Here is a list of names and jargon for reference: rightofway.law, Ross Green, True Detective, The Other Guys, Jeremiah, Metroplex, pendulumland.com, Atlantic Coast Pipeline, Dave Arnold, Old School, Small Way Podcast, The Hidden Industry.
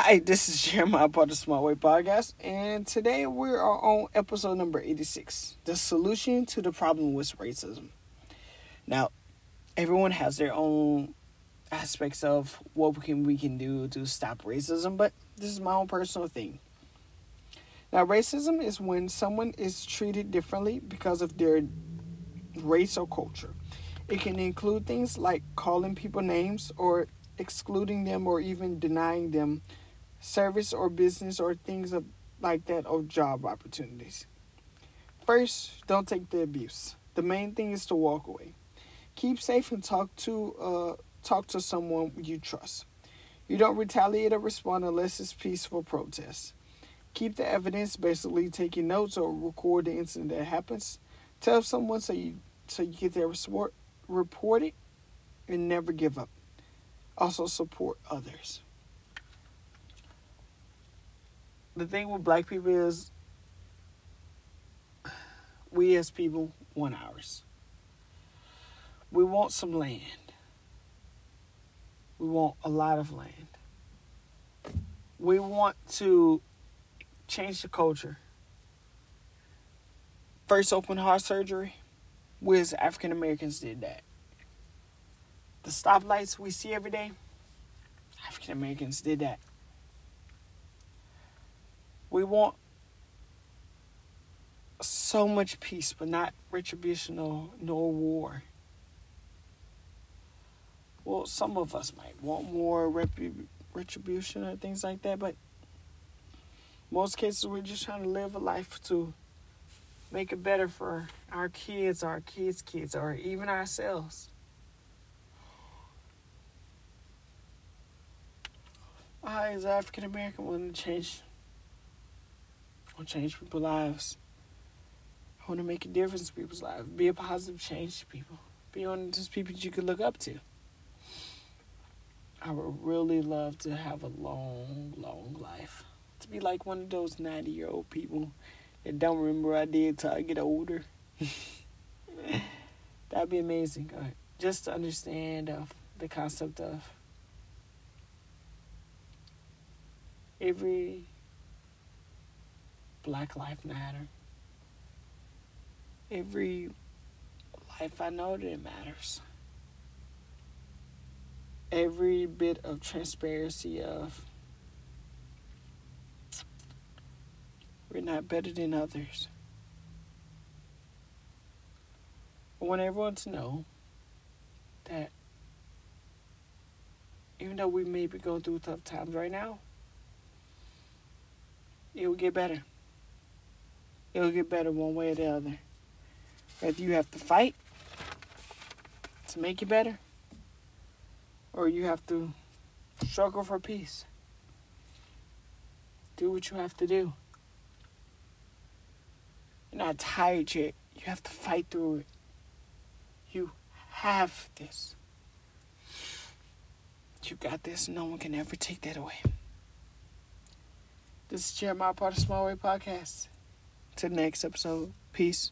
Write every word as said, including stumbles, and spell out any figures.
Hi, this is Jeremiah, part of the Small Way Podcast, and today we are on episode number eighty-six, the solution to the problem with racism. Now, everyone has their own aspects of what we can, we can do to stop racism, but this is my own personal thing. Now, racism is when someone is treated differently because of their race or culture. It can include things like calling people names or excluding them or even denying them service or business or things of, like that or job opportunities. First, don't take the abuse. The main thing is to walk away. Keep safe and talk to uh, talk to someone you trust. You don't retaliate or respond unless it's peaceful protest. Keep the evidence, basically taking notes or record the incident that happens. Tell someone so you so you get their report, report it, and never give up. Also support others. The thing with black people is we as people want ours. We want some land. We want a lot of land. We want to change the culture. First open heart surgery, we as African Americans did that. The stoplights we see every day, African Americans did that. We want so much peace, but not retributional nor war. Well, some of us might want more repu- retribution or things like that, but most cases we're just trying to live a life to make it better for our kids, our kids' kids, or even ourselves. I, as an African American, want to change. I want to change people's lives. I want to make a difference in people's lives. Be a positive change to people. Be one of those people you can look up to. I would really love to have a long, long life. To be like one of those ninety-year-old people that don't remember what I did till I get older. That'd be amazing. Right. Just to understand uh, the concept of every black life matter. Every life I know that it matters. Every bit of transparency of we're not better than others. I want everyone to know that even though we may be going through tough times right now, it will get better. It will get better one way or the other. Whether you have to fight to make it better, or you have to struggle for peace. Do what you have to do. You're not tired yet. You have to fight through it. You have this. You got this. No one can ever take that away. This is Jeremiah, part of Small Way Podcast. To the next episode. Peace.